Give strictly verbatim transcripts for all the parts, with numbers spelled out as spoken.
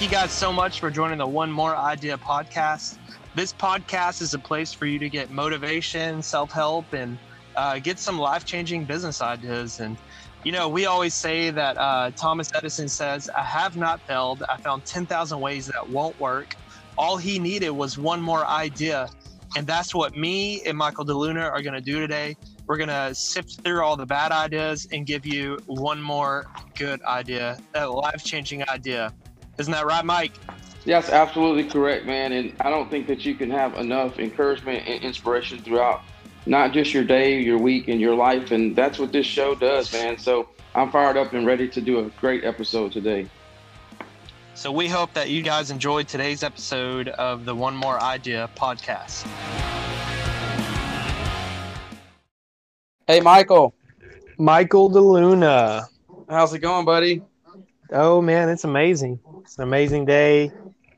Thank you guys so much for joining the One More Idea podcast. This podcast is a place for you to get motivation, self-help, and uh, get some life-changing business ideas. And, you know, we always say that uh, Thomas Edison says, "I have not failed. I found ten thousand ways that won't work. All he needed was one more idea." And that's what me and Michael DeLuna are going to do today. We're going to sift through all the bad ideas and give you one more good idea, a life-changing idea. Isn't that right, Mike? Yes, absolutely correct, man. And I don't think that you can have enough encouragement and inspiration throughout not just your day, your week, and your life. And that's what this show does, man. So I'm fired up and ready to do a great episode today. So we hope that you guys enjoyed today's episode of the One More Idea podcast. Hey, Michael. Michael DeLuna. How's it going, buddy? Oh, man, it's amazing. It's an amazing day,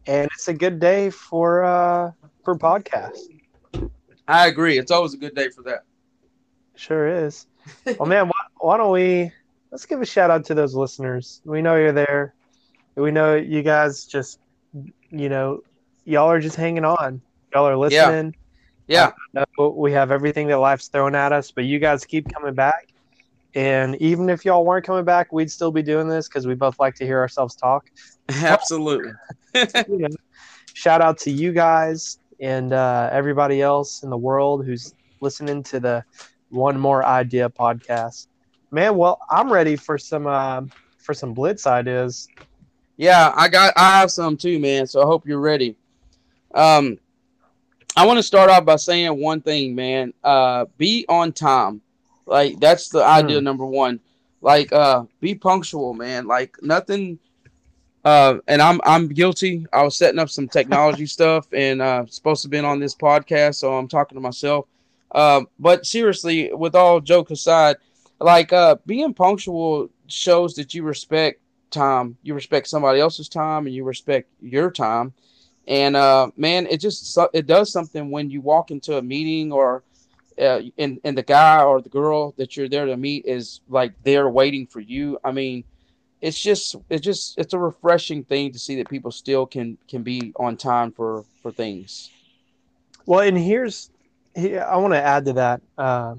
and it's a good day for uh, for podcasts. I agree. It's always a good day for that. Sure is. Well, man, why, why don't we – let's give a shout-out to those listeners. We know you're there. We know you guys just, you know, y'all are just hanging on. Y'all are listening. Yeah. yeah. I know we have everything that life's thrown at us, but you guys keep coming back. And even if y'all weren't coming back, we'd still be doing this because we both like to hear ourselves talk. Absolutely. You know, shout out to you guys and uh, everybody else in the world who's listening to the One More Idea podcast. Man, well, I'm ready for some uh, for some blitz ideas. Yeah, I got. I have some too, man. So I hope you're ready. Um, I want to start off by saying one thing, man. Uh, be on time. Like that's the idea mm. number one. Like, uh, be punctual, man. Like nothing. Uh, and I'm I'm guilty. I was setting up some technology stuff, and uh, supposed to been on this podcast, so I'm talking to myself. Uh, but seriously, with all joke aside, like uh, being punctual shows that you respect time, you respect somebody else's time, and you respect your time. And uh man, it just it does something when you walk into a meeting or uh, and and the guy or the girl that you're there to meet is like there waiting for you. I mean, it's just it's just it's a refreshing thing to see that people still can can be on time for for things. Well, and here's I want to add to that. uh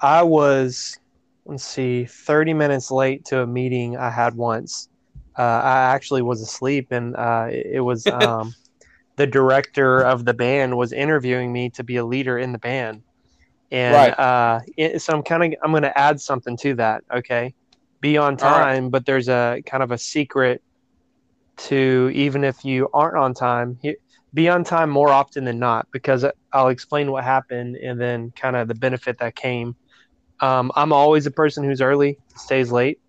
I was let's see thirty minutes late to a meeting I had once. Uh, I actually was asleep, and uh, it was um, the director of the band was interviewing me to be a leader in the band, and right. uh, it, so I'm kind of I'm going to add something to that. Okay, be on time, right. But there's a kind of a secret to even if you aren't on time, be on time more often than not, because I'll explain what happened and then kind of the benefit that came. Um, I'm always a person who's early, stays late,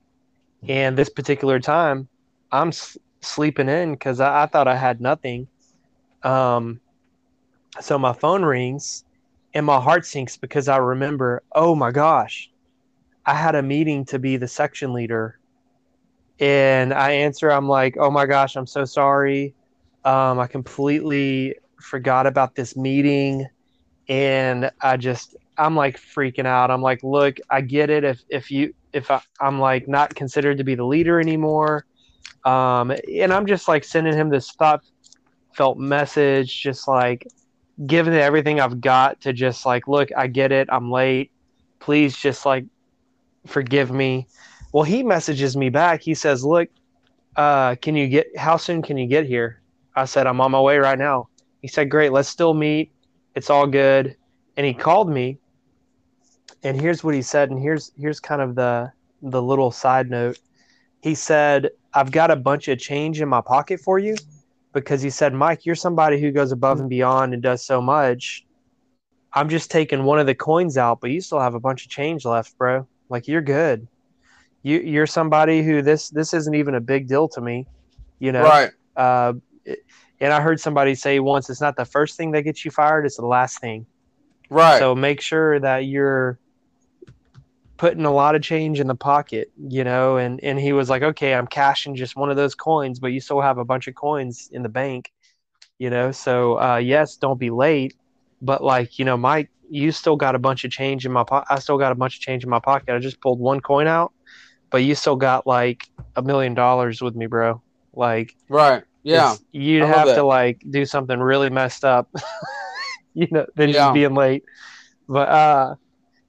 and this particular time, I'm s- sleeping in because I-, I thought I had nothing. Um, so my phone rings and my heart sinks because I remember, oh my gosh, I had a meeting to be the section leader. And I answer, I'm like, oh my gosh, I'm so sorry. Um, I completely forgot about this meeting. And I just, I'm like freaking out. I'm like, look, I get it. If, if you, if I, I'm like not considered to be the leader anymore. Um, and I'm just like sending him this heartfelt message, just like giving it everything I've got to just like, look, I get it. I'm late. Please just like forgive me. Well, he messages me back. He says, look, uh, can you get, how soon can you get here? I said, I'm on my way right now. He said, great, let's still meet. It's all good. And he called me. And here's what he said, and here's here's kind of the the little side note. He said, I've got a bunch of change in my pocket for you, because he said, Mike, you're somebody who goes above and beyond and does so much. I'm just taking one of the coins out, but you still have a bunch of change left, bro. Like, you're good. You, you're somebody who this this isn't even a big deal to me, you know. Right. Uh, and I heard somebody say once, it's not the first thing that gets you fired, it's the last thing. Right. So make sure that you're putting a lot of change in the pocket, you know, and, and he was like, okay, I'm cashing just one of those coins, but you still have a bunch of coins in the bank, you know? So, uh, yes, don't be late, but like, you know, Mike, you still got a bunch of change in my pocket. I still got a bunch of change in my pocket. I just pulled one coin out, but you still got like a million dollars with me, bro. Like, right. Yeah. It's, you'd I have to like do something really messed up, you know, than yeah. just being late. But, uh,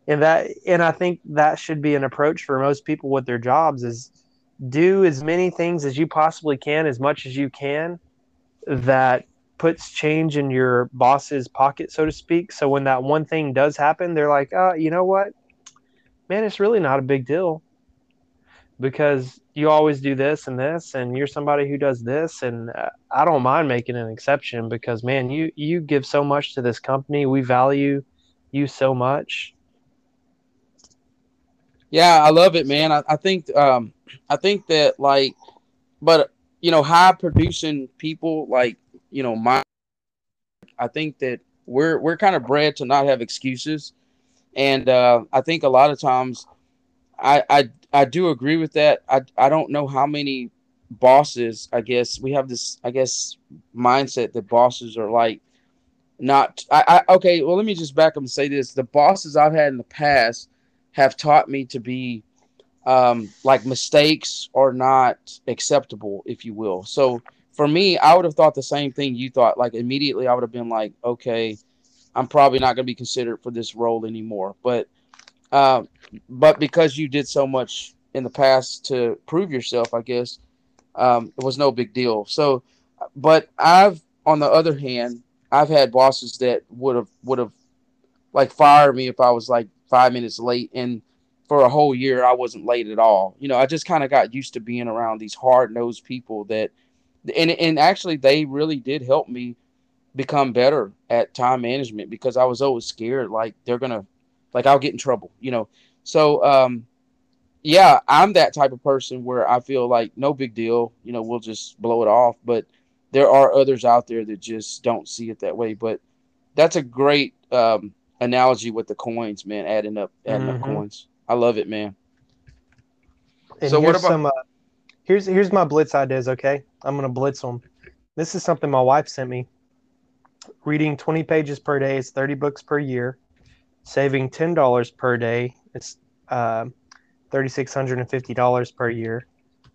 and that, and I think that should be an approach for most people with their jobs is do as many things as you possibly can, as much as you can, that puts change in your boss's pocket, so to speak. So when that one thing does happen, they're like, oh, you know what, man, it's really not a big deal because you always do this and this, and you're somebody who does this. And uh, I don't mind making an exception because, man, you, you give so much to this company. We value you so much. Yeah, I love it, man. I, I think, um, I think that like, but you know, high producing people like, you know, my, I think that we're, we're kind of bred to not have excuses. And, uh, I think a lot of times I, I, I do agree with that. I, I don't know how many bosses, I guess we have this, I guess, mindset that bosses are like not, I, I okay. Well, let me just back up and say this. The bosses I've had in the past have taught me to be, um, like mistakes are not acceptable, if you will. So for me, I would have thought the same thing you thought. Like immediately I would have been like, okay, I'm probably not going to be considered for this role anymore. But, uh, but because you did so much in the past to prove yourself, I guess, um, it was no big deal. So, but I've, on the other hand, I've had bosses that would have, would have like fired me if I was like five minutes late. And for a whole year, I wasn't late at all. You know, I just kind of got used to being around these hard-nosed people that, and and actually they really did help me become better at time management because I was always scared, like they're going to, like I'll get in trouble, you know? So, um, yeah, I'm that type of person where I feel like no big deal, you know, we'll just blow it off. But there are others out there that just don't see it that way. But that's a great, um, analogy with the coins, man, adding up, adding mm-hmm. up coins. I love it, man. And so what about some, uh, here's here's my blitz ideas, okay? I'm going to blitz them. This is something my wife sent me. Reading twenty pages per day is thirty books per year. Saving ten dollars per day is uh, three thousand six hundred fifty dollars per year.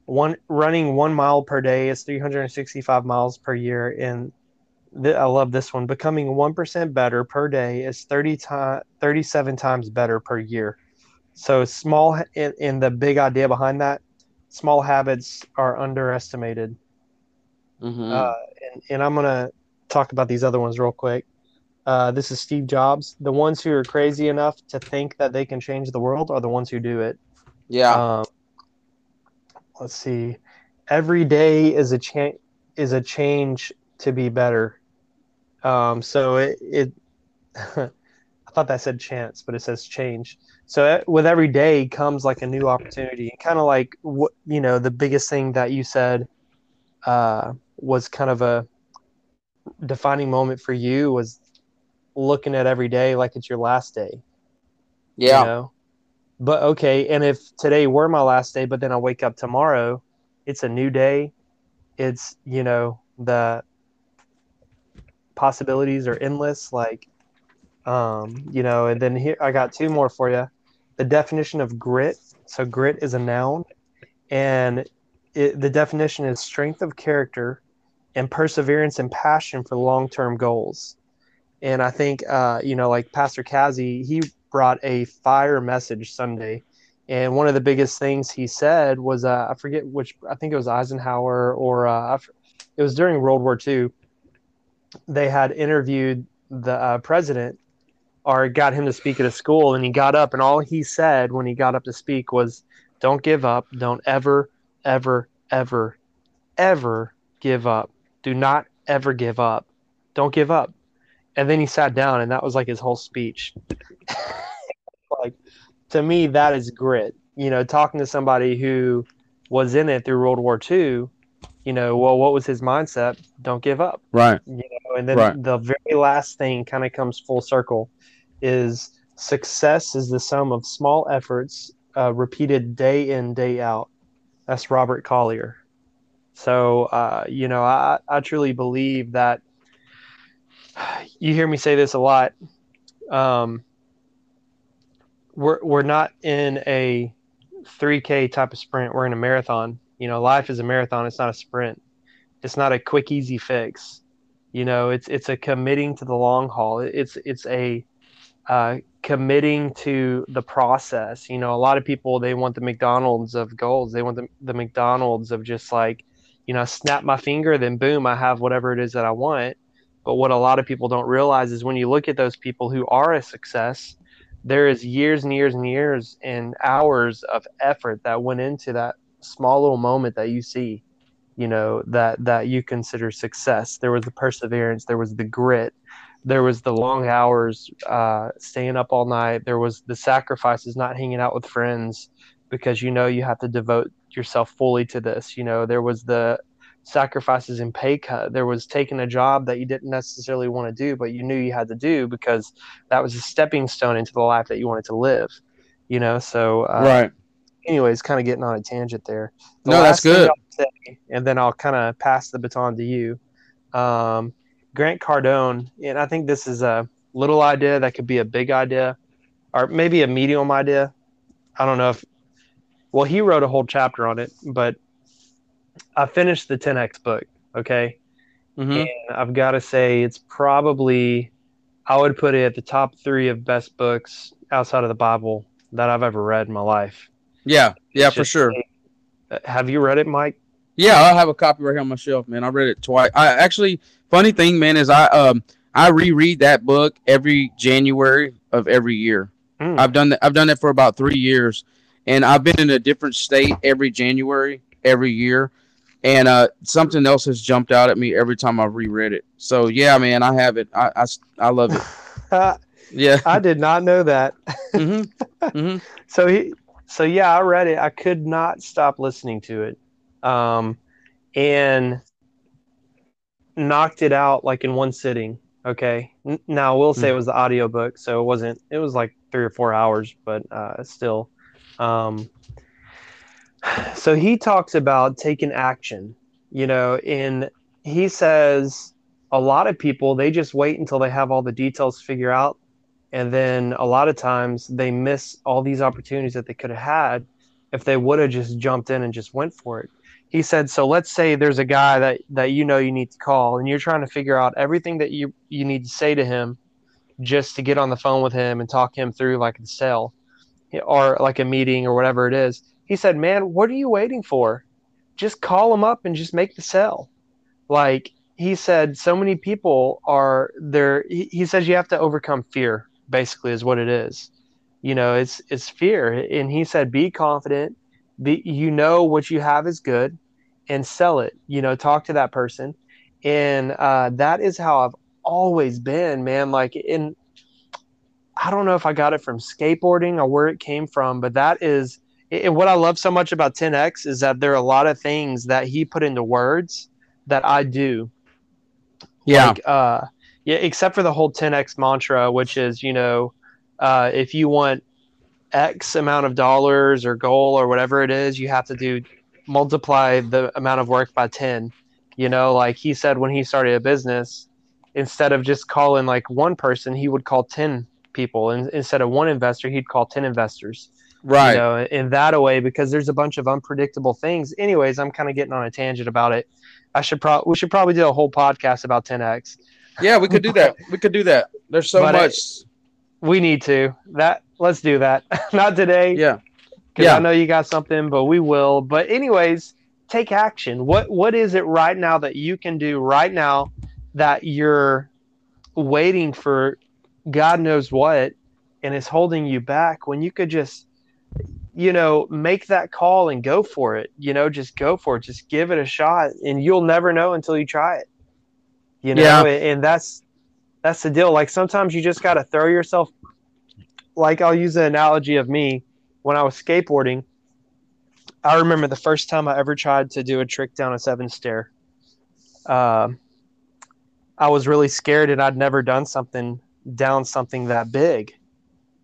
One running one mile per day is three hundred sixty-five miles per year. And th- I love this one. Becoming one percent better per day is thirty-seven times better per year. So small, and, and the big idea behind that, small habits are underestimated. Mm-hmm. Uh, and, and I'm going to talk about these other ones real quick. Uh, this is Steve Jobs. The ones who are crazy enough to think that they can change the world are the ones who do it. Yeah. Um, let's see. Every day is a change is a change to be better. Um, so it, it I thought that said chance, but it says change. So with every day comes like a new opportunity, and kind of like what, you know, the biggest thing that you said uh, was kind of a defining moment for you was looking at every day like it's your last day. Yeah. You know? But okay, and if today were my last day, but then I wake up tomorrow, it's a new day. It's, you know, the possibilities are endless. Like, um, you know, and then here I got two more for you. The definition of grit. So grit is a noun, and it, the definition is strength of character and perseverance and passion for long-term goals. And I think, uh, you know, like Pastor Kazi, he brought a fire message Sunday. And one of the biggest things he said was, uh, I forget which, I think it was Eisenhower or uh, it was during World War Two. They had interviewed the uh, president or got him to speak at a school, and he got up and all he said when he got up to speak was, don't give up. Don't ever, ever, ever, ever give up. Do not ever give up. Don't give up. And then he sat down, and that was like his whole speech. Like, to me, that is grit. You know, talking to somebody who was in it through World War Two, you know, well, what was his mindset? Don't give up. Right. You know, and then right. The very last thing kind of comes full circle is success is the sum of small efforts uh, repeated day in, day out. That's Robert Collier. So, uh, you know, I, I truly believe that you hear me say this a lot. Um, we're, we're not in a three K type of sprint. We're in a marathon. You know, life is a marathon. It's not a sprint. It's not a quick, easy fix. You know, it's it's a committing to the long haul. It's it's a uh, committing to the process. You know, a lot of people, they want the McDonald's of goals. They want the, the McDonald's of just like, you know, I snap my finger, then boom, I have whatever it is that I want. But what a lot of people don't realize is when you look at those people who are a success, there is years and years and years and hours of effort that went into that small little moment that you see, you know, that, that you consider success. There was the perseverance. There was the grit. There was the long hours, uh, staying up all night. There was the sacrifices, not hanging out with friends because, you know, you have to devote yourself fully to this. You know, there was the sacrifices in pay cut. There was taking a job that you didn't necessarily want to do, but you knew you had to do because that was a stepping stone into the life that you wanted to live, you know? So, uh, right. Anyways, kind of getting on a tangent there. The no, that's good. Say, and then I'll kind of pass the baton to you. Um, Grant Cardone, and I think this is a little idea that could be a big idea or maybe a medium idea. I don't know if, well, he wrote a whole chapter on it, but I finished the ten X book, okay? Mm-hmm. And I've got to say it's probably, I would put it at the top three of best books outside of the Bible that I've ever read in my life. Yeah, yeah, for sure. Have you read it, Mike? Yeah, I have a copy right here on my shelf, man. I read it twice. I actually, funny thing, man, is I um I reread that book every January of every year. Mm. I've done that. I've done that for about three years, and I've been in a different state every January, every year, and uh, something else has jumped out at me every time I've reread it. So yeah, man, I have it. I I, I love it. Yeah, I did not know that. Mm-hmm. Mm-hmm. So he. So, yeah, I read it. I could not stop listening to it um, and knocked it out like in one sitting. Okay. N- now, I will say it was the audiobook, so it wasn't – it was like three or four hours, but uh, still. Um, so he talks about taking action, you know, and he says a lot of people, they just wait until they have all the details figured out. And then a lot of times they miss all these opportunities that they could have had if they would have just jumped in and just went for it. He said, so let's say there's a guy that, that you know you need to call and you're trying to figure out everything that you, you need to say to him just to get on the phone with him and talk him through like a sale or like a meeting or whatever it is. He said, man, what are you waiting for? Just call him up and just make the sale. Like he said, so many people are there. He, he says you have to overcome fear. Basically is what it is. You know, it's it's fear. And he said, be confident. Be, you know what you have is good and sell it. You know, talk to that person. And uh, that is how I've always been, man. Like, in, I don't know if I got it from skateboarding or where it came from, but that is and what I love so much about ten X is that there are a lot of things that he put into words that I do. Yeah. Like, uh, Yeah, except for the whole ten X mantra, which is, you know, uh, if you want X amount of dollars or goal or whatever it is, you have to do multiply the amount of work by ten. You know, like he said when he started a business, instead of just calling like one person, he would call ten people. And instead of one investor, he'd call ten investors. Right. You know, in that way, because there's a bunch of unpredictable things. Anyways, I'm kind of getting on a tangent about it. I should probably we should probably do a whole podcast about ten X. Yeah, we could do that. We could do that. There's so but much. It, we need to. That let's do that. Not today. Yeah. Because yeah. I know you got something, but we will. But anyways, take action. What What is it right now that you can do right now that you're waiting for God knows what and is holding you back when you could just, you know, make that call and go for it. You know, just go for it. Just give it a shot and you'll never know until you try it. You know, yeah. and that's that's the deal. Like sometimes you just got to throw yourself. Like I'll use the analogy of me when I was skateboarding. I remember the first time I ever tried to do a trick down a seven stair. Uh, I was really scared and I'd never done something down something that big,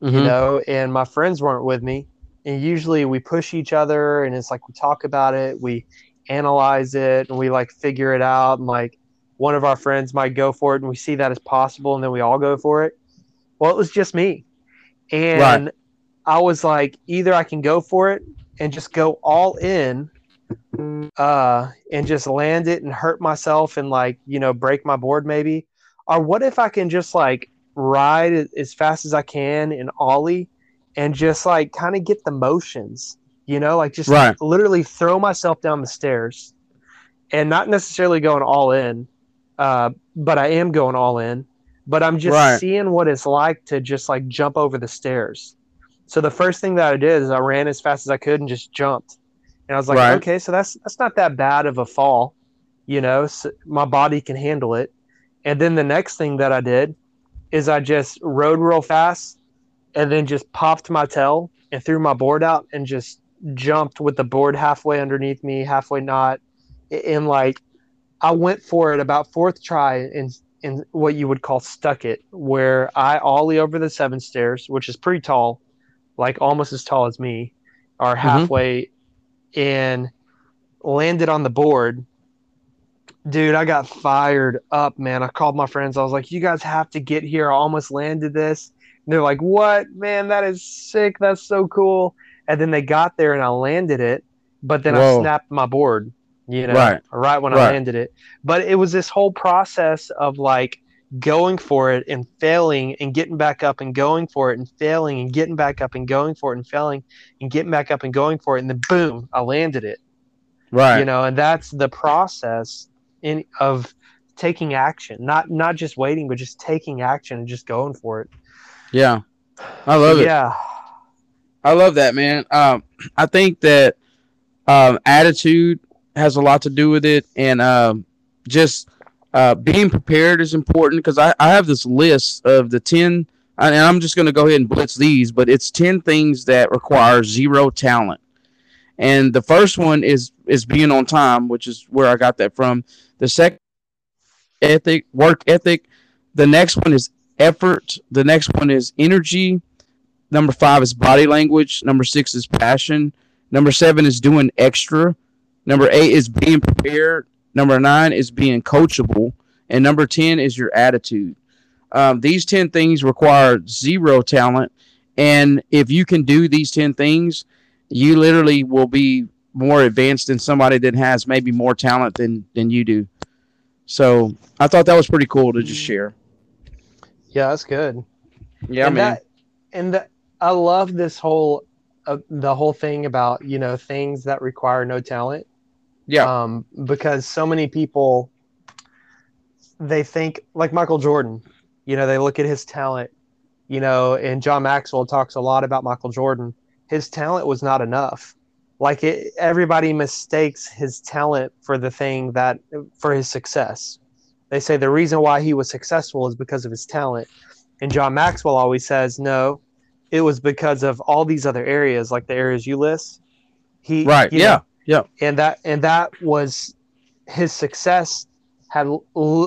mm-hmm. you know, and my friends weren't with me. And usually we push each other and it's like we talk about it. We analyze it and we like figure it out and like. One of our friends might go for it and we see that as possible and then we all go for it. Well, it was just me. And right. I was like, either I can go for it and just go all in uh, and just land it and hurt myself and, like, you know, break my board maybe? Or what if I can just, like, ride as fast as I can in ollie and just, like, kind of get the motions, you know, like just right. literally throw myself down the stairs and not necessarily going all in, uh, but I am going all in. But I'm just right. seeing what it's like to just, like, jump over the stairs. So the first thing that I did is I ran as fast as I could and just jumped. And I was like, right. okay, so that's that's not that bad of a fall. You know, so my body can handle it. And then the next thing that I did is I just rode real fast and then just popped my tail and threw my board out and just jumped with the board halfway underneath me, halfway not. And, like, I went for it about fourth try and – in what you would call stuck it, where I ollie over the seven stairs, which is pretty tall, like almost as tall as me, or halfway, mm-hmm. and landed on the board. Dude, I got fired up, man. I called my friends. I was like, you guys have to get here. I almost landed this. And they're like, what? Man, that is sick. That's so cool. And then they got there and I landed it, but then Whoa. I snapped my board. You know, right, right when right. I landed it. But it was this whole process of, like, going for it and failing and getting back up and going for it and failing and getting back up and going for it and failing and getting back up and going for it. And then, boom, I landed it. Right. You know, and that's the process in of taking action, not not just waiting, but just taking action and just going for it. Yeah. I love it. Yeah. I love that, man. Um, I think that um, attitude has a lot to do with it, and um, just uh, being prepared is important, because I, I have this list of the ten, and I'm just going to go ahead and blitz these, but it's ten things that require zero talent. And the first one is is being on time, which is where I got that from. The second, ethic, work ethic. The next one is effort. The next one is energy. Number five is body language. Number six is passion. Number seven is doing extra. Number eight is being prepared. Number nine is being coachable. And number ten is your attitude. Um, these ten things require zero talent. And if you can do these ten things, you literally will be more advanced than somebody that has maybe more talent than, than you do. So I thought that was pretty cool to just share. Yeah, that's good. Yeah, and man. That, and the, I love this whole, uh, the whole thing about, you know, things that require no talent. Yeah. Um, because so many people, they think, like Michael Jordan, you know, they look at his talent, you know, and John Maxwell talks a lot about Michael Jordan. His talent was not enough. Like it, everybody mistakes his talent for the thing that, for his success. They say the reason why he was successful is because of his talent. And John Maxwell always says, no, it was because of all these other areas, like the areas you list. He, right. You know, yeah. Yeah, and that and that was his success had l-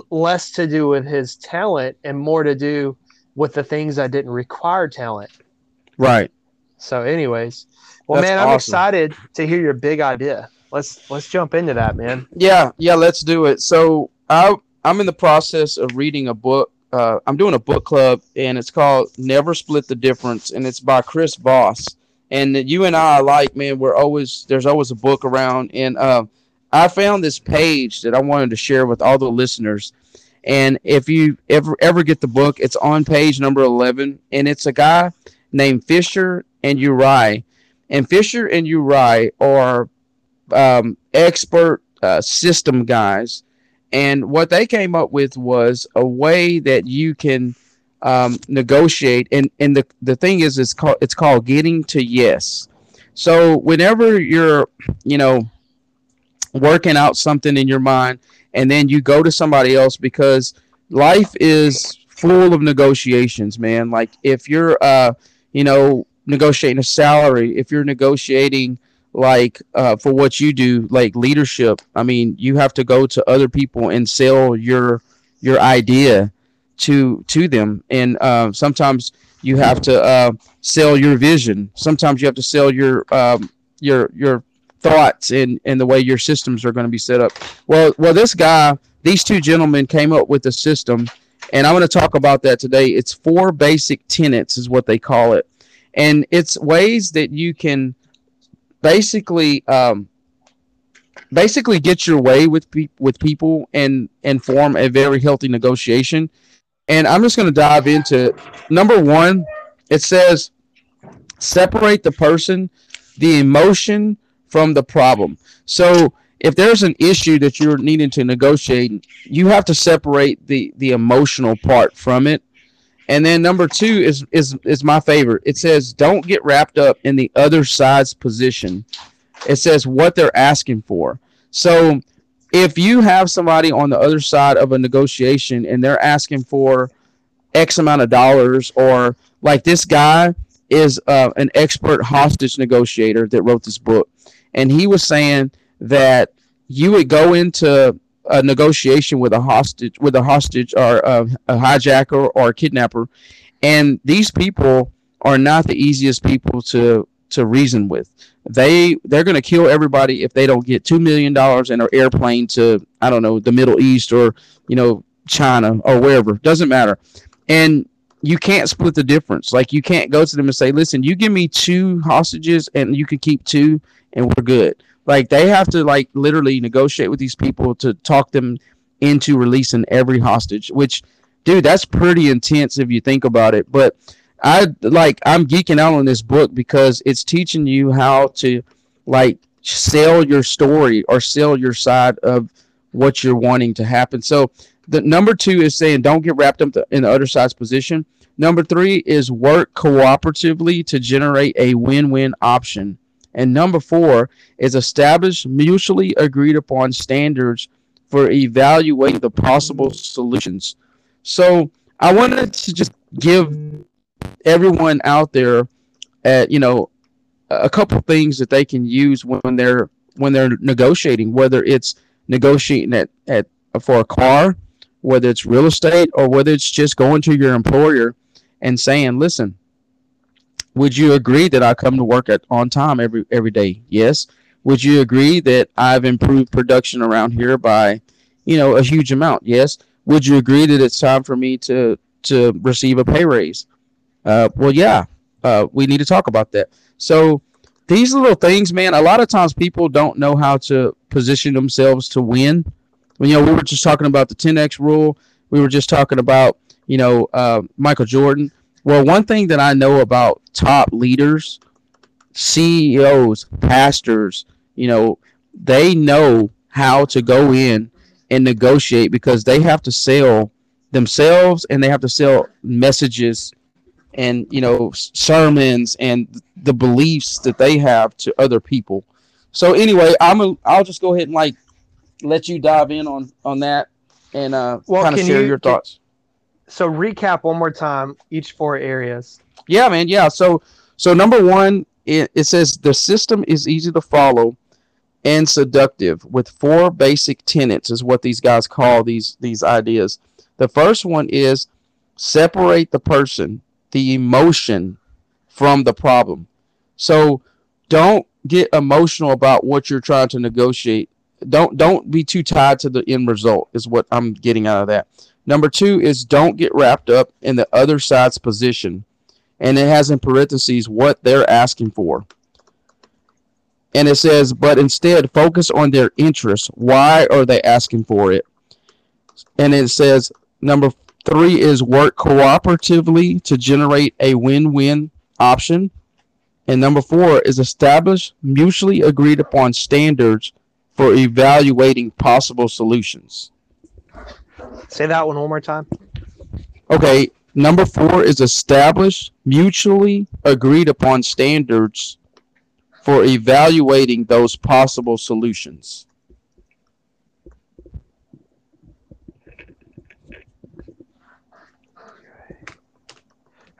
less to do with his talent and more to do with the things that didn't require talent. Right. So, anyways, well, that's man, awesome. I'm excited to hear your big idea. Let's let's jump into that, man. Yeah, yeah, let's do it. So, I I'm in the process of reading a book. Uh, I'm doing a book club, and it's called Never Split the Difference, and it's by Chris Voss. And you and I are like, man, we're always, there's always a book around. And uh, I found this page that I wanted to share with all the listeners. And if you ever, ever get the book, it's on page number eleven. And it's a guy named Fisher and Uri. And Fisher and Uri are um, expert uh, system guys. And what they came up with was a way that you can Um, negotiate, and and the the thing is, it's called it's called getting to yes. So whenever you're you know working out something in your mind, and then you go to somebody else, because life is full of negotiations, man. Like if you're uh you know negotiating a salary, if you're negotiating like uh, for what you do, like leadership. I mean, you have to go to other people and sell your your idea to to them, and uh, sometimes you have to uh, sell your vision. Sometimes you have to sell your um, your your thoughts and, and the way your systems are going to be set up. Well, well, this guy, these two gentlemen came up with a system, and I'm going to talk about that today. It's four basic tenets is what they call it, and it's ways that you can basically um, basically get your way with pe- with people and and form a very healthy negotiation. And I'm just going to dive into it. Number one, it says separate the person, the emotion from the problem. So if there's an issue that you're needing to negotiate, you have to separate the, the emotional part from it. And then number two is, is, is my favorite. It says don't get wrapped up in the other side's position. It says what they're asking for. So if you have somebody on the other side of a negotiation and they're asking for X amount of dollars, or like this guy is uh, an expert hostage negotiator that wrote this book, and he was saying that you would go into a negotiation with a hostage, with a hostage or a, a hijacker or a kidnapper, and these people are not the easiest people to to reason with. They they're going to kill everybody if they don't get two million dollars in an airplane to, I don't know, the Middle East or, you know, China or wherever. Doesn't matter. And you can't split the difference. Like, you can't go to them and say, listen, you give me two hostages and you can keep two and we're good. Like, they have to, like, literally negotiate with these people to talk them into releasing every hostage, which, dude, that's pretty intense if you think about it. But I like I'm geeking out on this book because it's teaching you how to, like, sell your story or sell your side of what you're wanting to happen. So the number two is saying don't get wrapped up in the other side's position. Number three is work cooperatively to generate a win-win option. And number four is establish mutually agreed upon standards for evaluating the possible solutions. So I wanted to just give everyone out there, at, you know, a couple things that they can use when they're when they're negotiating, whether it's negotiating at, at for a car, whether it's real estate, or whether it's just going to your employer and saying, listen, would you agree that I come to work at on time every every day? Yes. Would you agree that I've improved production around here by, you know, a huge amount? Yes. Would you agree that it's time for me to to receive a pay raise? Uh, well, yeah, uh, we need to talk about that. So these little things, man, a lot of times people don't know how to position themselves to win. When, you know, we were just talking about the ten X rule. We were just talking about, you know, uh, Michael Jordan. Well, one thing that I know about top leaders, C E Os, pastors, you know, they know how to go in and negotiate because they have to sell themselves and they have to sell messages and, you know, sermons and the beliefs that they have to other people. So anyway, I'm a, I'll just go ahead and, like, let you dive in on, on that and uh, well, kind of share you, your thoughts. Can, so recap one more time, each four areas. Yeah, man. Yeah. So, so number one, it, it says the system is easy to follow and seductive with four basic tenets is what these guys call these, these ideas. The first one is separate the person, the emotion from the problem. So don't get emotional about what you're trying to negotiate. Don't don't be too tied to the end result is what I'm getting out of that. Number two is don't get wrapped up in the other side's position. And it has in parentheses what they're asking for. And it says, but instead focus on their interests. Why are they asking for it? And it says number three is work cooperatively to generate a win-win option. And number four is establish mutually agreed upon standards for evaluating possible solutions. Say that one one more time. Okay, number four is establish mutually agreed upon standards for evaluating those possible solutions.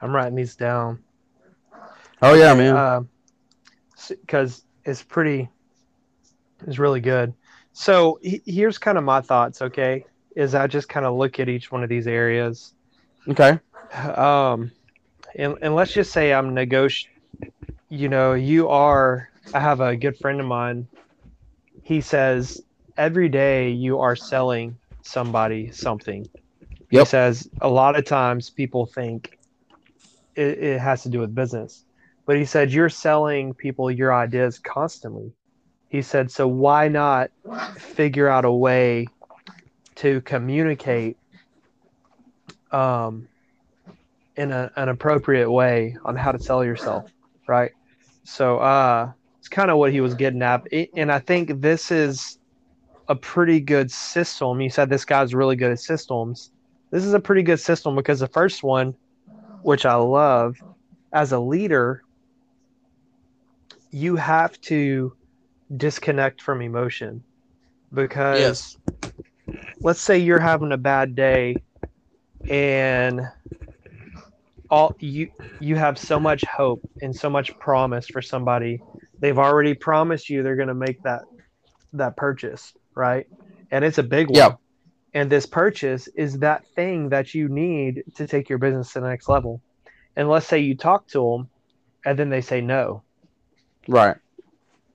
I'm writing these down. Oh yeah, man. Uh, because it's pretty. Is really good. So he, here's kind of my thoughts, okay, is I just kind of look at each one of these areas. Okay. Um, and, and let's just say I'm negotiating, you know, you are, I have a good friend of mine. He says, every day you are selling somebody something. Yep. He says, a lot of times people think it, it has to do with business. But he said, you're selling people your ideas constantly. he said, so why not figure out a way to communicate um, in a, an appropriate way on how to sell yourself, right? So uh, it's kind of what he was getting at. It, and I think this is a pretty good system. You said this guy's really good at systems. This is a pretty good system because the first one, which I love, as a leader, you have to disconnect from emotion because yes. let's say you're having a bad day and all you you have so much hope and so much promise for somebody. They've already promised you they're going to make that that purchase, right? And it's a big one. Yep. And this purchase is that thing that you need to take your business to the next level. And let's say you talk to them and then they say no. Right.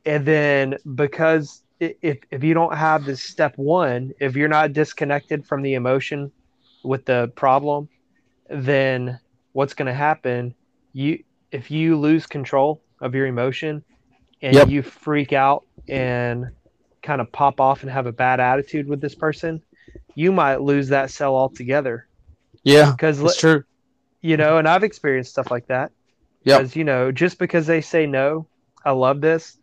And then because if if you don't have this step one, if you're not disconnected from the emotion with the problem, then what's going to happen? You if you lose control of your emotion and yep. you freak out and kind of pop off and have a bad attitude with this person, you might lose that sell altogether. Yeah, because that's true. You know, and I've experienced stuff like that. Yeah, because you know, just because they say no, I love this.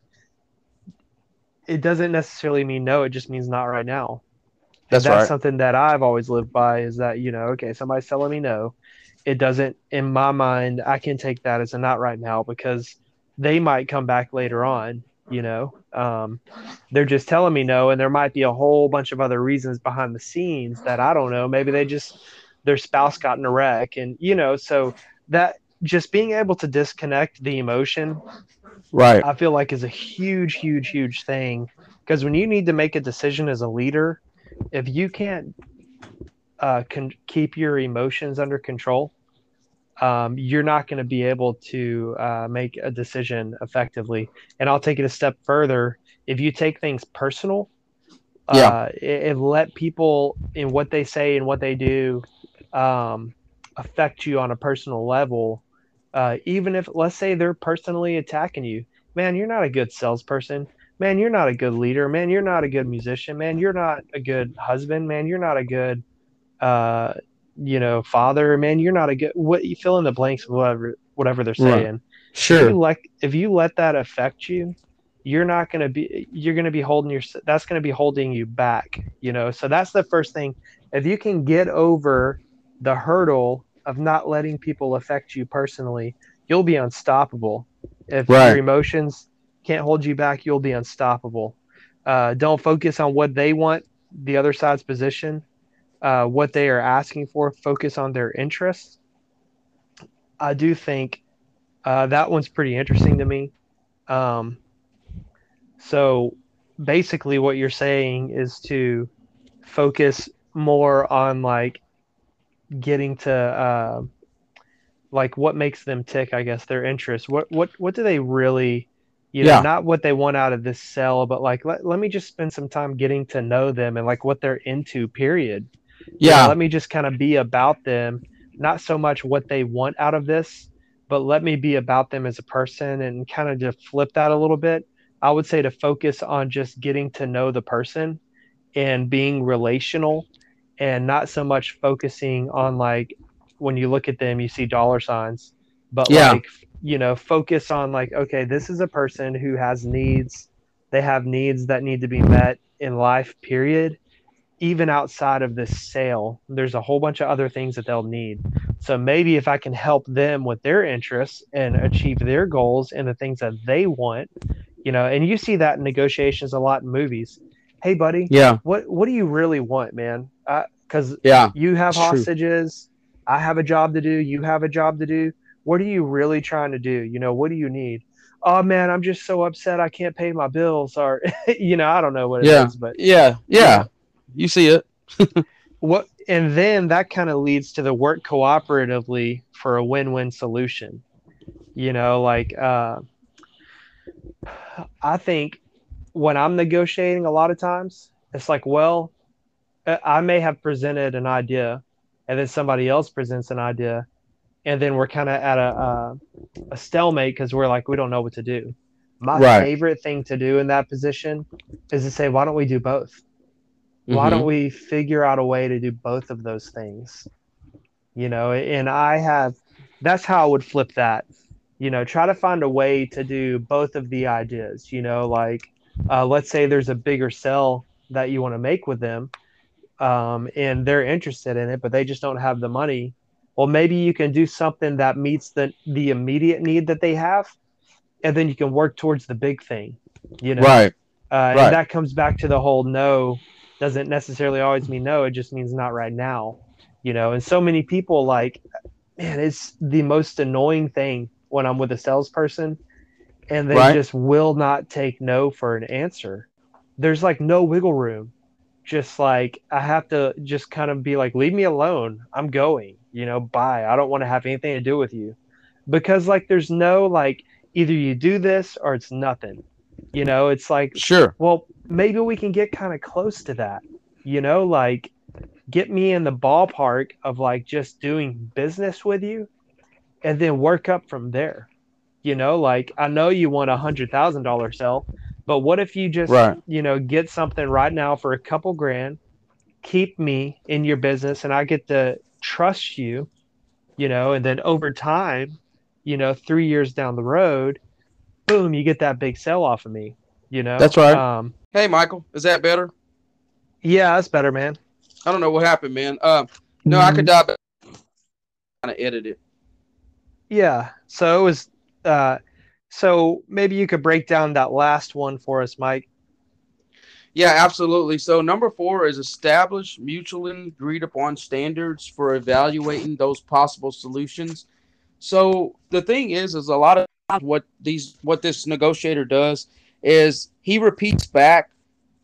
It doesn't necessarily mean no. It just means not right now. That's, that's right. Something that I've always lived by is that, you know, okay, somebody's telling me no. It doesn't, in my mind, I can take that as a not right now because they might come back later on. You know, um, they're just telling me no, and there might be a whole bunch of other reasons behind the scenes that I don't know. Maybe they just, their spouse got in a wreck, and you know, so that just being able to disconnect the emotion, right? I feel like is a huge, huge, huge thing because when you need to make a decision as a leader, if you can't uh, con- keep your emotions under control, Um, you're not going to be able to uh, make a decision effectively. And I'll take it a step further. If you take things personal, yeah. uh, and let people in what they say and what they do um, affect you on a personal level, uh, even if, let's say, they're personally attacking you, man, you're not a good salesperson. Man, you're not a good leader. Man, you're not a good musician. Man, you're not a good husband. Man, you're not a good uh you know, father, man, you're not a good, what you fill in the blanks, whatever, whatever they're saying. Right. Sure. If you, let, if you let that affect you, you're not going to be, you're going to be holding your, that's going to be holding you back, you know? So that's the first thing. If you can get over the hurdle of not letting people affect you personally, you'll be unstoppable. If right. your emotions can't hold you back, you'll be unstoppable. Uh, don't focus on what they want, the other side's position. Uh, what they are asking for, focus on their interests. I do think uh, that one's pretty interesting to me. Um, so basically what you're saying is to focus more on like getting to uh, like what makes them tick, I guess, their interests. What what what do they really, you know, yeah. not what they want out of this sell, but like let, let me just spend some time getting to know them and like what they're into, period. Yeah. You know, let me just kind of be about them, not so much what they want out of this, but let me be about them as a person and kind of to flip that a little bit. I would say to focus on just getting to know the person and being relational and not so much focusing on like when you look at them, you see dollar signs, but yeah. like, you know, focus on like, okay, this is a person who has needs. They have needs that need to be met in life, period. Even outside of this sale, there's a whole bunch of other things that they'll need. So maybe if I can help them with their interests and achieve their goals and the things that they want, you know, and you see that in negotiations a lot in movies. Hey, buddy, yeah, what what do you really want, man? Because uh, yeah, you have hostages, true. I have a job to do, you have a job to do. What are you really trying to do? You know, what do you need? Oh man, I'm just so upset I can't pay my bills, or you know, I don't know what it yeah. is, but yeah, yeah. yeah. You see it. What? And then that kind of leads to the work cooperatively for a win-win solution. You know, like uh, I think when I'm negotiating a lot of times, it's like, well, I may have presented an idea and then somebody else presents an idea. And then we're kind of at a, uh, a stalemate because we're like, we don't know what to do. My right. favorite thing to do in that position is to say, why don't we do both? Mm-hmm. Why don't we figure out a way to do both of those things? You know, and I have, that's how I would flip that, you know, try to find a way to do both of the ideas, you know, like, uh, let's say there's a bigger sell that you want to make with them, um, and they're interested in it, but they just don't have the money. Well, maybe you can do something that meets the, the immediate need that they have, and then you can work towards the big thing, you know? Right. Uh, right. And that comes back to the whole no doesn't necessarily always mean no. It just means not right now, you know? And so many people, like, man, it's the most annoying thing when I'm with a salesperson and they right. just will not take no for an answer. There's like no wiggle room. Just like, I have to just kind of be like, leave me alone. I'm going, you know, bye. I don't want to have anything to do with you, because like, there's no, like, either you do this or it's nothing, you know? It's like, sure, well, maybe we can get kind of close to that, you know, like, get me in the ballpark of like just doing business with you and then work up from there. You know, like, I know you want a hundred thousand dollar sell, but what if you just, right. you know, get something right now for a couple grand, keep me in your business, and I get to trust you, you know, and then over time, you know, three years down the road, boom, you get that big sell off of me, you know? That's right. Um, hey, Michael, is that better? Yeah, that's better, man. I don't know what happened, man. Uh, no, mm-hmm. I could dive back and kind of edit it. Yeah. So it was, uh, so maybe you could break down that last one for us, Mike. Yeah, absolutely. So number four is establish mutually agreed upon standards for evaluating those possible solutions. So the thing is, is a lot of what these, what this negotiator does is he repeats back.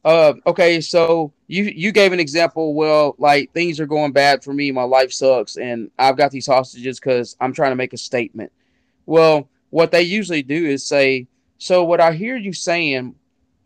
Uh, okay, so you, you gave an example. Well, like, things are going bad for me. My life sucks, and I've got these hostages because I'm trying to make a statement. Well, what they usually do is say, so what I hear you saying,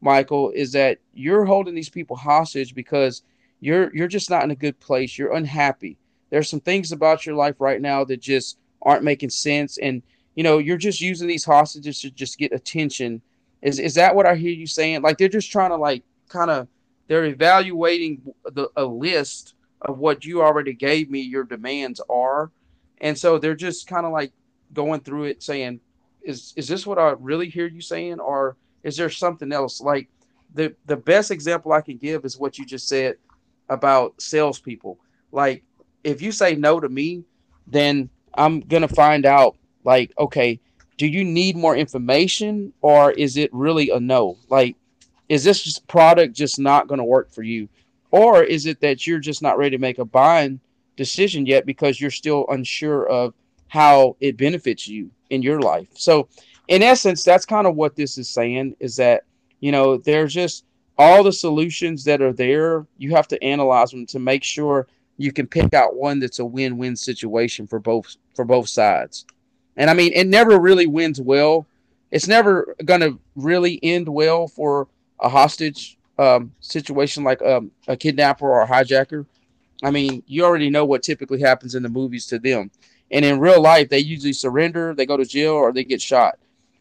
Michael, is that you're holding these people hostage because you're, you're just not in a good place. You're unhappy. There's some things about your life right now that just aren't making sense, and you know, you're just using these hostages to just get attention. Is is that what I hear you saying? Like, they're just trying to, like, kind of, they're evaluating the a list of what you already gave me your demands are, and so they're just kind of like going through it, saying, is is this what I really hear you saying, or is there something else? Like, the the best example I can give is what you just said about salespeople. Like, if you say no to me, then I'm going to find out, like, okay, do you need more information, or is it really a no? Like, is this just product just not going to work for you? Or is it that you're just not ready to make a buying decision yet because you're still unsure of how it benefits you in your life? So in essence, that's kind of what this is saying, is that, you know, there's just all the solutions that are there. You have to analyze them to make sure you can pick out one that's a win-win situation for both for both sides. And I mean, it never really wins well. It's never going to really end well for a hostage um, situation, like um, a kidnapper or a hijacker. I mean, you already know what typically happens in the movies to them. And in real life, they usually surrender, they go to jail, or they get shot.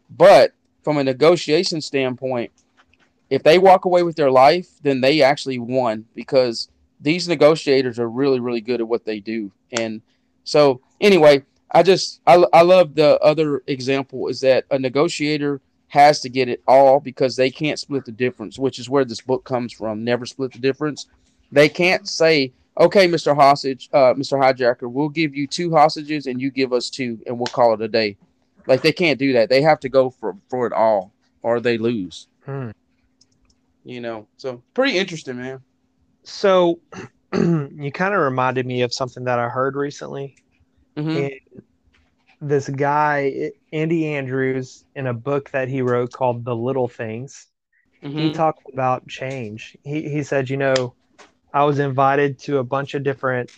But from a negotiation standpoint, if they walk away with their life, then they actually won, because these negotiators are really, really good at what they do. And so anyway, I just, I, I love the other example, is that a negotiator has to get it all because they can't split the difference, which is where this book comes from. Never Split the Difference. They can't say, okay, Mister Hostage, uh, Mister Hijacker, we'll give you two hostages and you give us two and we'll call it a day. Like, they can't do that. They have to go for, for it all, or they lose, hmm. you know? So pretty interesting, man. So you kind of reminded me of something that I heard recently. Mm-hmm. And this guy, Andy Andrews, in a book that he wrote called The Little Things, mm-hmm. he talked about change. He, he said, you know, I was invited to a bunch of different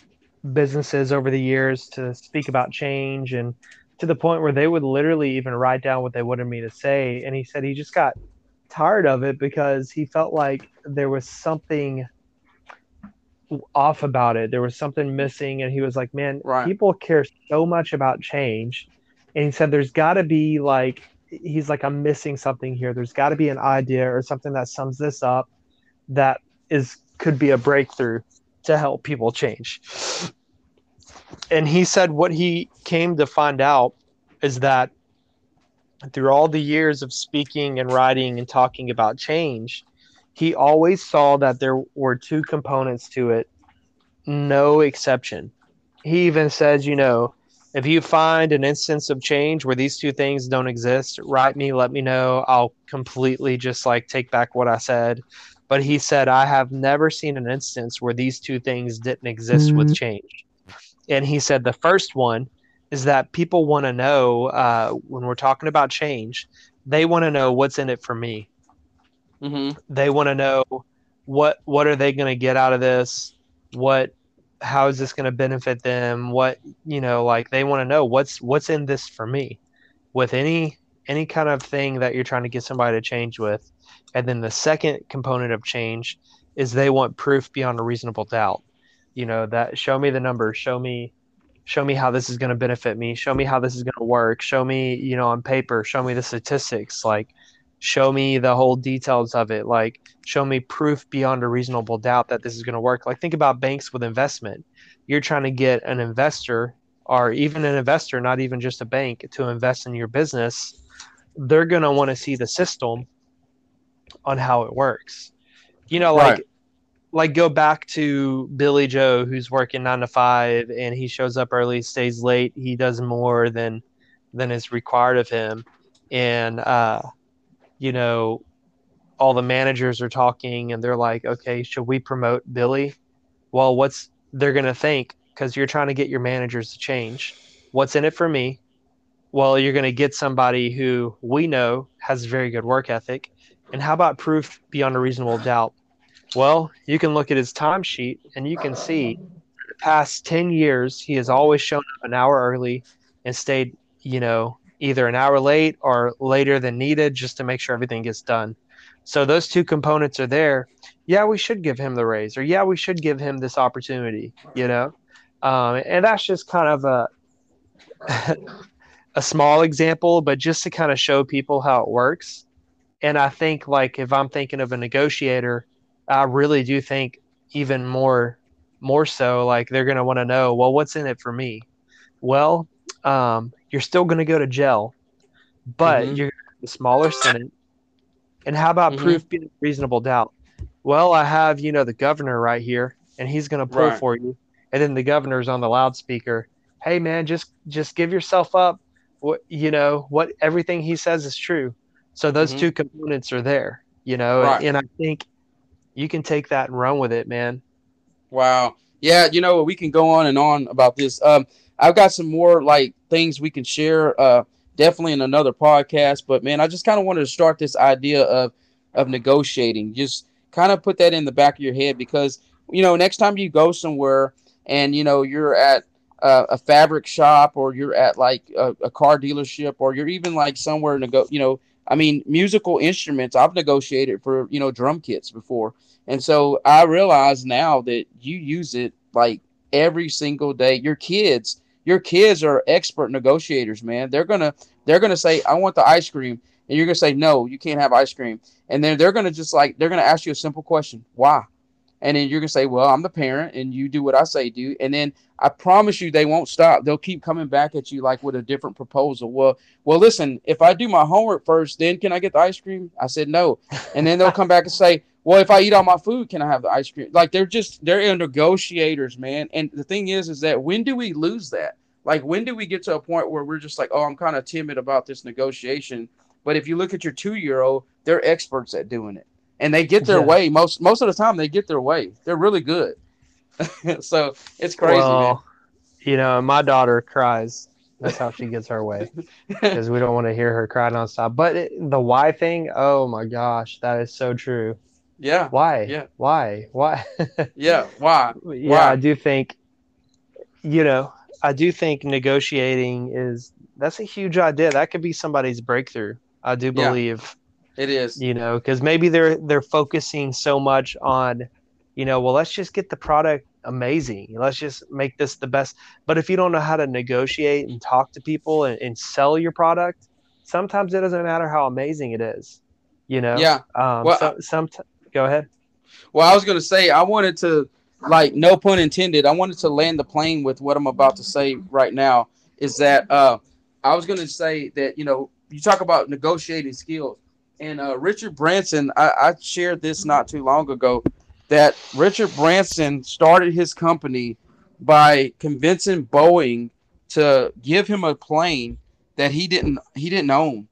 businesses over the years to speak about change, and to the point where they would literally even write down what they wanted me to say. And he said he just got tired of it because he felt like there was something off about it. There was something missing, and he was like, man, right. people care so much about change, and he said there's got to be like he's like, I'm missing something here. There's got to be an idea or something that sums this up that is could be a breakthrough to help people change. And he said what he came to find out is that through all the years of speaking and writing and talking about change, he always saw that there were two components to it, no exception. He even says, you know, if you find an instance of change where these two things don't exist, write me, let me know. I'll completely just like take back what I said. But he said, I have never seen an instance where these two things didn't exist mm-hmm. with change. And he said the first one is that people want to know, uh, when we're talking about change, they want to know what's in it for me. Mm-hmm. They want to know what what are they going to get out of this? What how is this going to benefit them? What, you know, like they want to know what's what's in this for me with any any kind of thing that you're trying to get somebody to change with. And then the second component of change is they want proof beyond a reasonable doubt. You know, that show me the numbers, show me show me how this is going to benefit me, show me how this is going to work, show me, you know, on paper, show me the statistics, like show me the whole details of it, like show me proof beyond a reasonable doubt that this is going to work. Like think about banks with investment. You're trying to get an investor or even an investor, not even just a bank, to invest in your business. They're going to want to see the system on how it works. You know, like, right. like go back to Billy Joe, who's working nine to five and he shows up early, stays late. He does more than, than is required of him. And, uh, you know, all the managers are talking and they're like, okay, should we promote Billy? Well, what's they're going to think, because you're trying to get your managers to change. What's in it for me? Well, you're going to get somebody who we know has very good work ethic. And how about proof beyond a reasonable doubt? Well, you can look at his timesheet and you can see for the past ten years, he has always shown up an hour early and stayed, you know, either an hour late or later than needed just to make sure everything gets done. So those two components are there. Yeah, we should give him the raise, or yeah, we should give him this opportunity, you know? Um, and that's just kind of a, a small example, but just to kind of show people how it works. And I think like, if I'm thinking of a negotiator, I really do think even more, more so like they're going to want to know, well, what's in it for me? Well, um, you're still going to go to jail, but mm-hmm. you're going to have a smaller sentence. And how about mm-hmm. proof beyond reasonable doubt? Well, I have, you know, the governor right here, and he's going to pull right. for you. And then the governor's on the loudspeaker. Hey, man, just just give yourself up. What, you know, what everything he says is true. So those mm-hmm. two components are there, you know, right. and, and I think you can take that and run with it, man. Wow. Yeah, you know, we can go on and on about this. Um, I've got some more like things we can share, uh, definitely in another podcast. But man, I just kind of wanted to start this idea of of negotiating. Just kind of put that in the back of your head, because you know next time you go somewhere and you know you're at uh, a fabric shop, or you're at like a, a car dealership, or you're even like somewhere nego- you know, I mean, musical instruments. I've negotiated for you know drum kits before, and so I realize now that you use it like every single day. Your kids. Your kids are expert negotiators, man. They're gonna they're gonna say, I want the ice cream, and you're gonna say, no, you can't have ice cream. And then they're gonna just like they're gonna ask you a simple question, why? And then you're gonna say, well, I'm the parent, and you do what I say do. And then I promise you, they won't stop. They'll keep coming back at you like with a different proposal. Well, well, listen, if I do my homework first, then can I get the ice cream? I said no. And then they'll come back and say, well, if I eat all my food, can I have the ice cream? Like they're just they're negotiators, man. And the thing is, is that when do we lose that? Like, when do we get to a point where we're just like, oh, I'm kind of timid about this negotiation? But if you look at your two-year-old, they're experts at doing it, and they get their yeah. way. Most most of the time, they get their way. They're really good. So it's crazy, well, man. You know, my daughter cries. That's how she gets her way, because we don't want to hear her cry nonstop. But it, the why thing, oh my gosh, that is so true. Yeah. Why? Yeah. Why? Why? yeah. Why? Yeah. Why? I do think, you know, I do think negotiating is that's a huge idea. That could be somebody's breakthrough. I do believe yeah, it is, you know, because maybe they're they're focusing so much on, you know, well, let's just get the product amazing. Let's just make this the best. But if you don't know how to negotiate and talk to people and, and sell your product, sometimes it doesn't matter how amazing it is, you know? Yeah. Um, well, so, some t- go ahead. Well, I was going to say, I wanted to, like, no pun intended, I wanted to land the plane with what I'm about to say right now, is that uh, I was going to say that, you know, you talk about negotiating skills. And uh, Richard Branson, I, I shared this not too long ago, that Richard Branson started his company by convincing Boeing to give him a plane that he didn't he didn't own.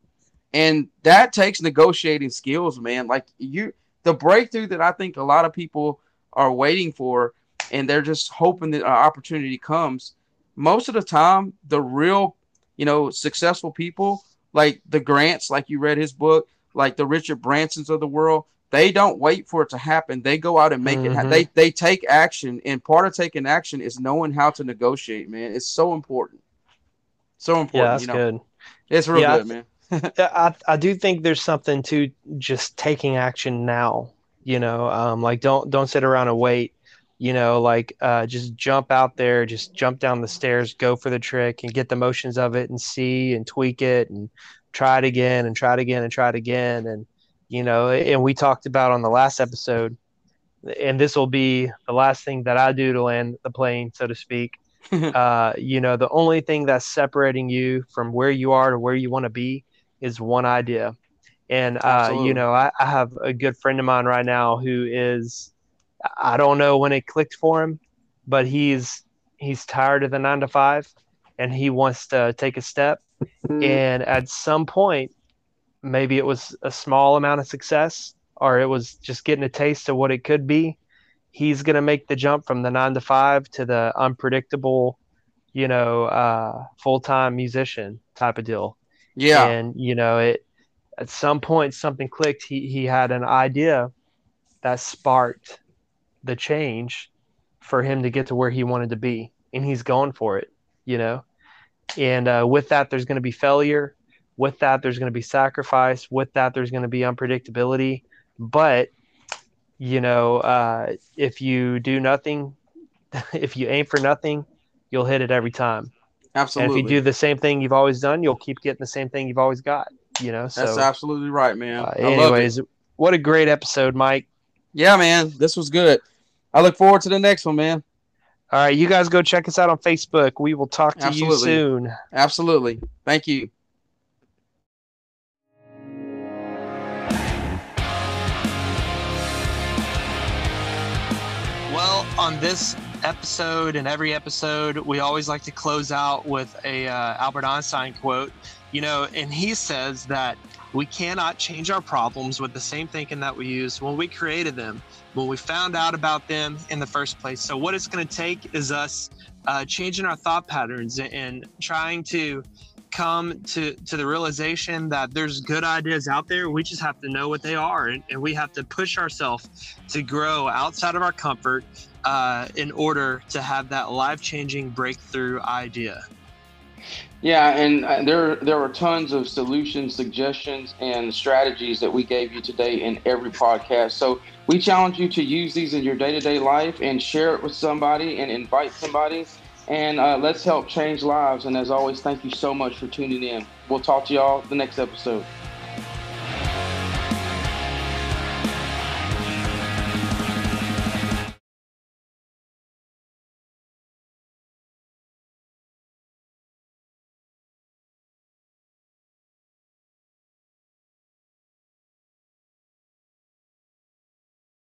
And that takes negotiating skills, man. Like, you, the breakthrough that I think a lot of people are waiting for, and they're just hoping that an opportunity comes. Most of the time, the real, you know, successful people, like the Grants, like you read his book, like the Richard Bransons of the world, they don't wait for it to happen. They go out and make mm-hmm. it happen. They, they take action. And part of taking action is knowing how to negotiate, man. It's so important. So important. Yeah, that's you know? good. It's real yeah, good, man. I, I do think there's something to just taking action now, you know, um, like don't, don't sit around and wait, you know, like uh, just jump out there, just jump down the stairs, go for the trick and get the motions of it and see and tweak it and try it again and try it again and try it again. And, you know, and we talked about on the last episode, and this will be the last thing that I do to land the plane, so to speak. uh, you know, the only thing that's separating you from where you are to where you want to be is one idea. And, uh, you know, I, I have a good friend of mine right now who is, I don't know when it clicked for him, but he's, he's tired of the nine to five and he wants to take a step. And at some point, maybe it was a small amount of success or it was just getting a taste of what it could be. He's going to make the jump from the nine to five to the unpredictable, you know, uh, full-time musician type of deal. Yeah. And, you know, it, at some point something clicked. He, he had an idea that sparked the change for him to get to where he wanted to be. And he's going for it, you know? And uh, with that, there's going to be failure. With that, there's going to be sacrifice. With that, there's going to be unpredictability. But, you know, uh, if you do nothing, if you aim for nothing, you'll hit it every time. Absolutely. And if you do the same thing you've always done, you'll keep getting the same thing you've always got. You know, so, that's absolutely right, man. Uh, anyways, I love it. What a great episode, Mike. Yeah, man, this was good. I look forward to the next one, man. All right, you guys go check us out on Facebook. We will talk to absolutely. you soon. Absolutely. Thank you. On this episode and every episode, we always like to close out with a uh, Albert Einstein quote, you know, and he says that we cannot change our problems with the same thinking that we used when we created them, when we found out about them in the first place. So what it's going to take is us uh, changing our thought patterns and trying to come to, to the realization that there's good ideas out there. We just have to know what they are, and, and we have to push ourselves to grow outside of our comfort uh, in order to have that life-changing breakthrough idea. Yeah, and uh, there there were tons of solutions, suggestions, and strategies that we gave you today in every podcast. So we challenge you to use these in your day-to-day life and share it with somebody and invite somebody. And uh, let's help change lives. And as always, thank you so much for tuning in. We'll talk to y'all the next episode.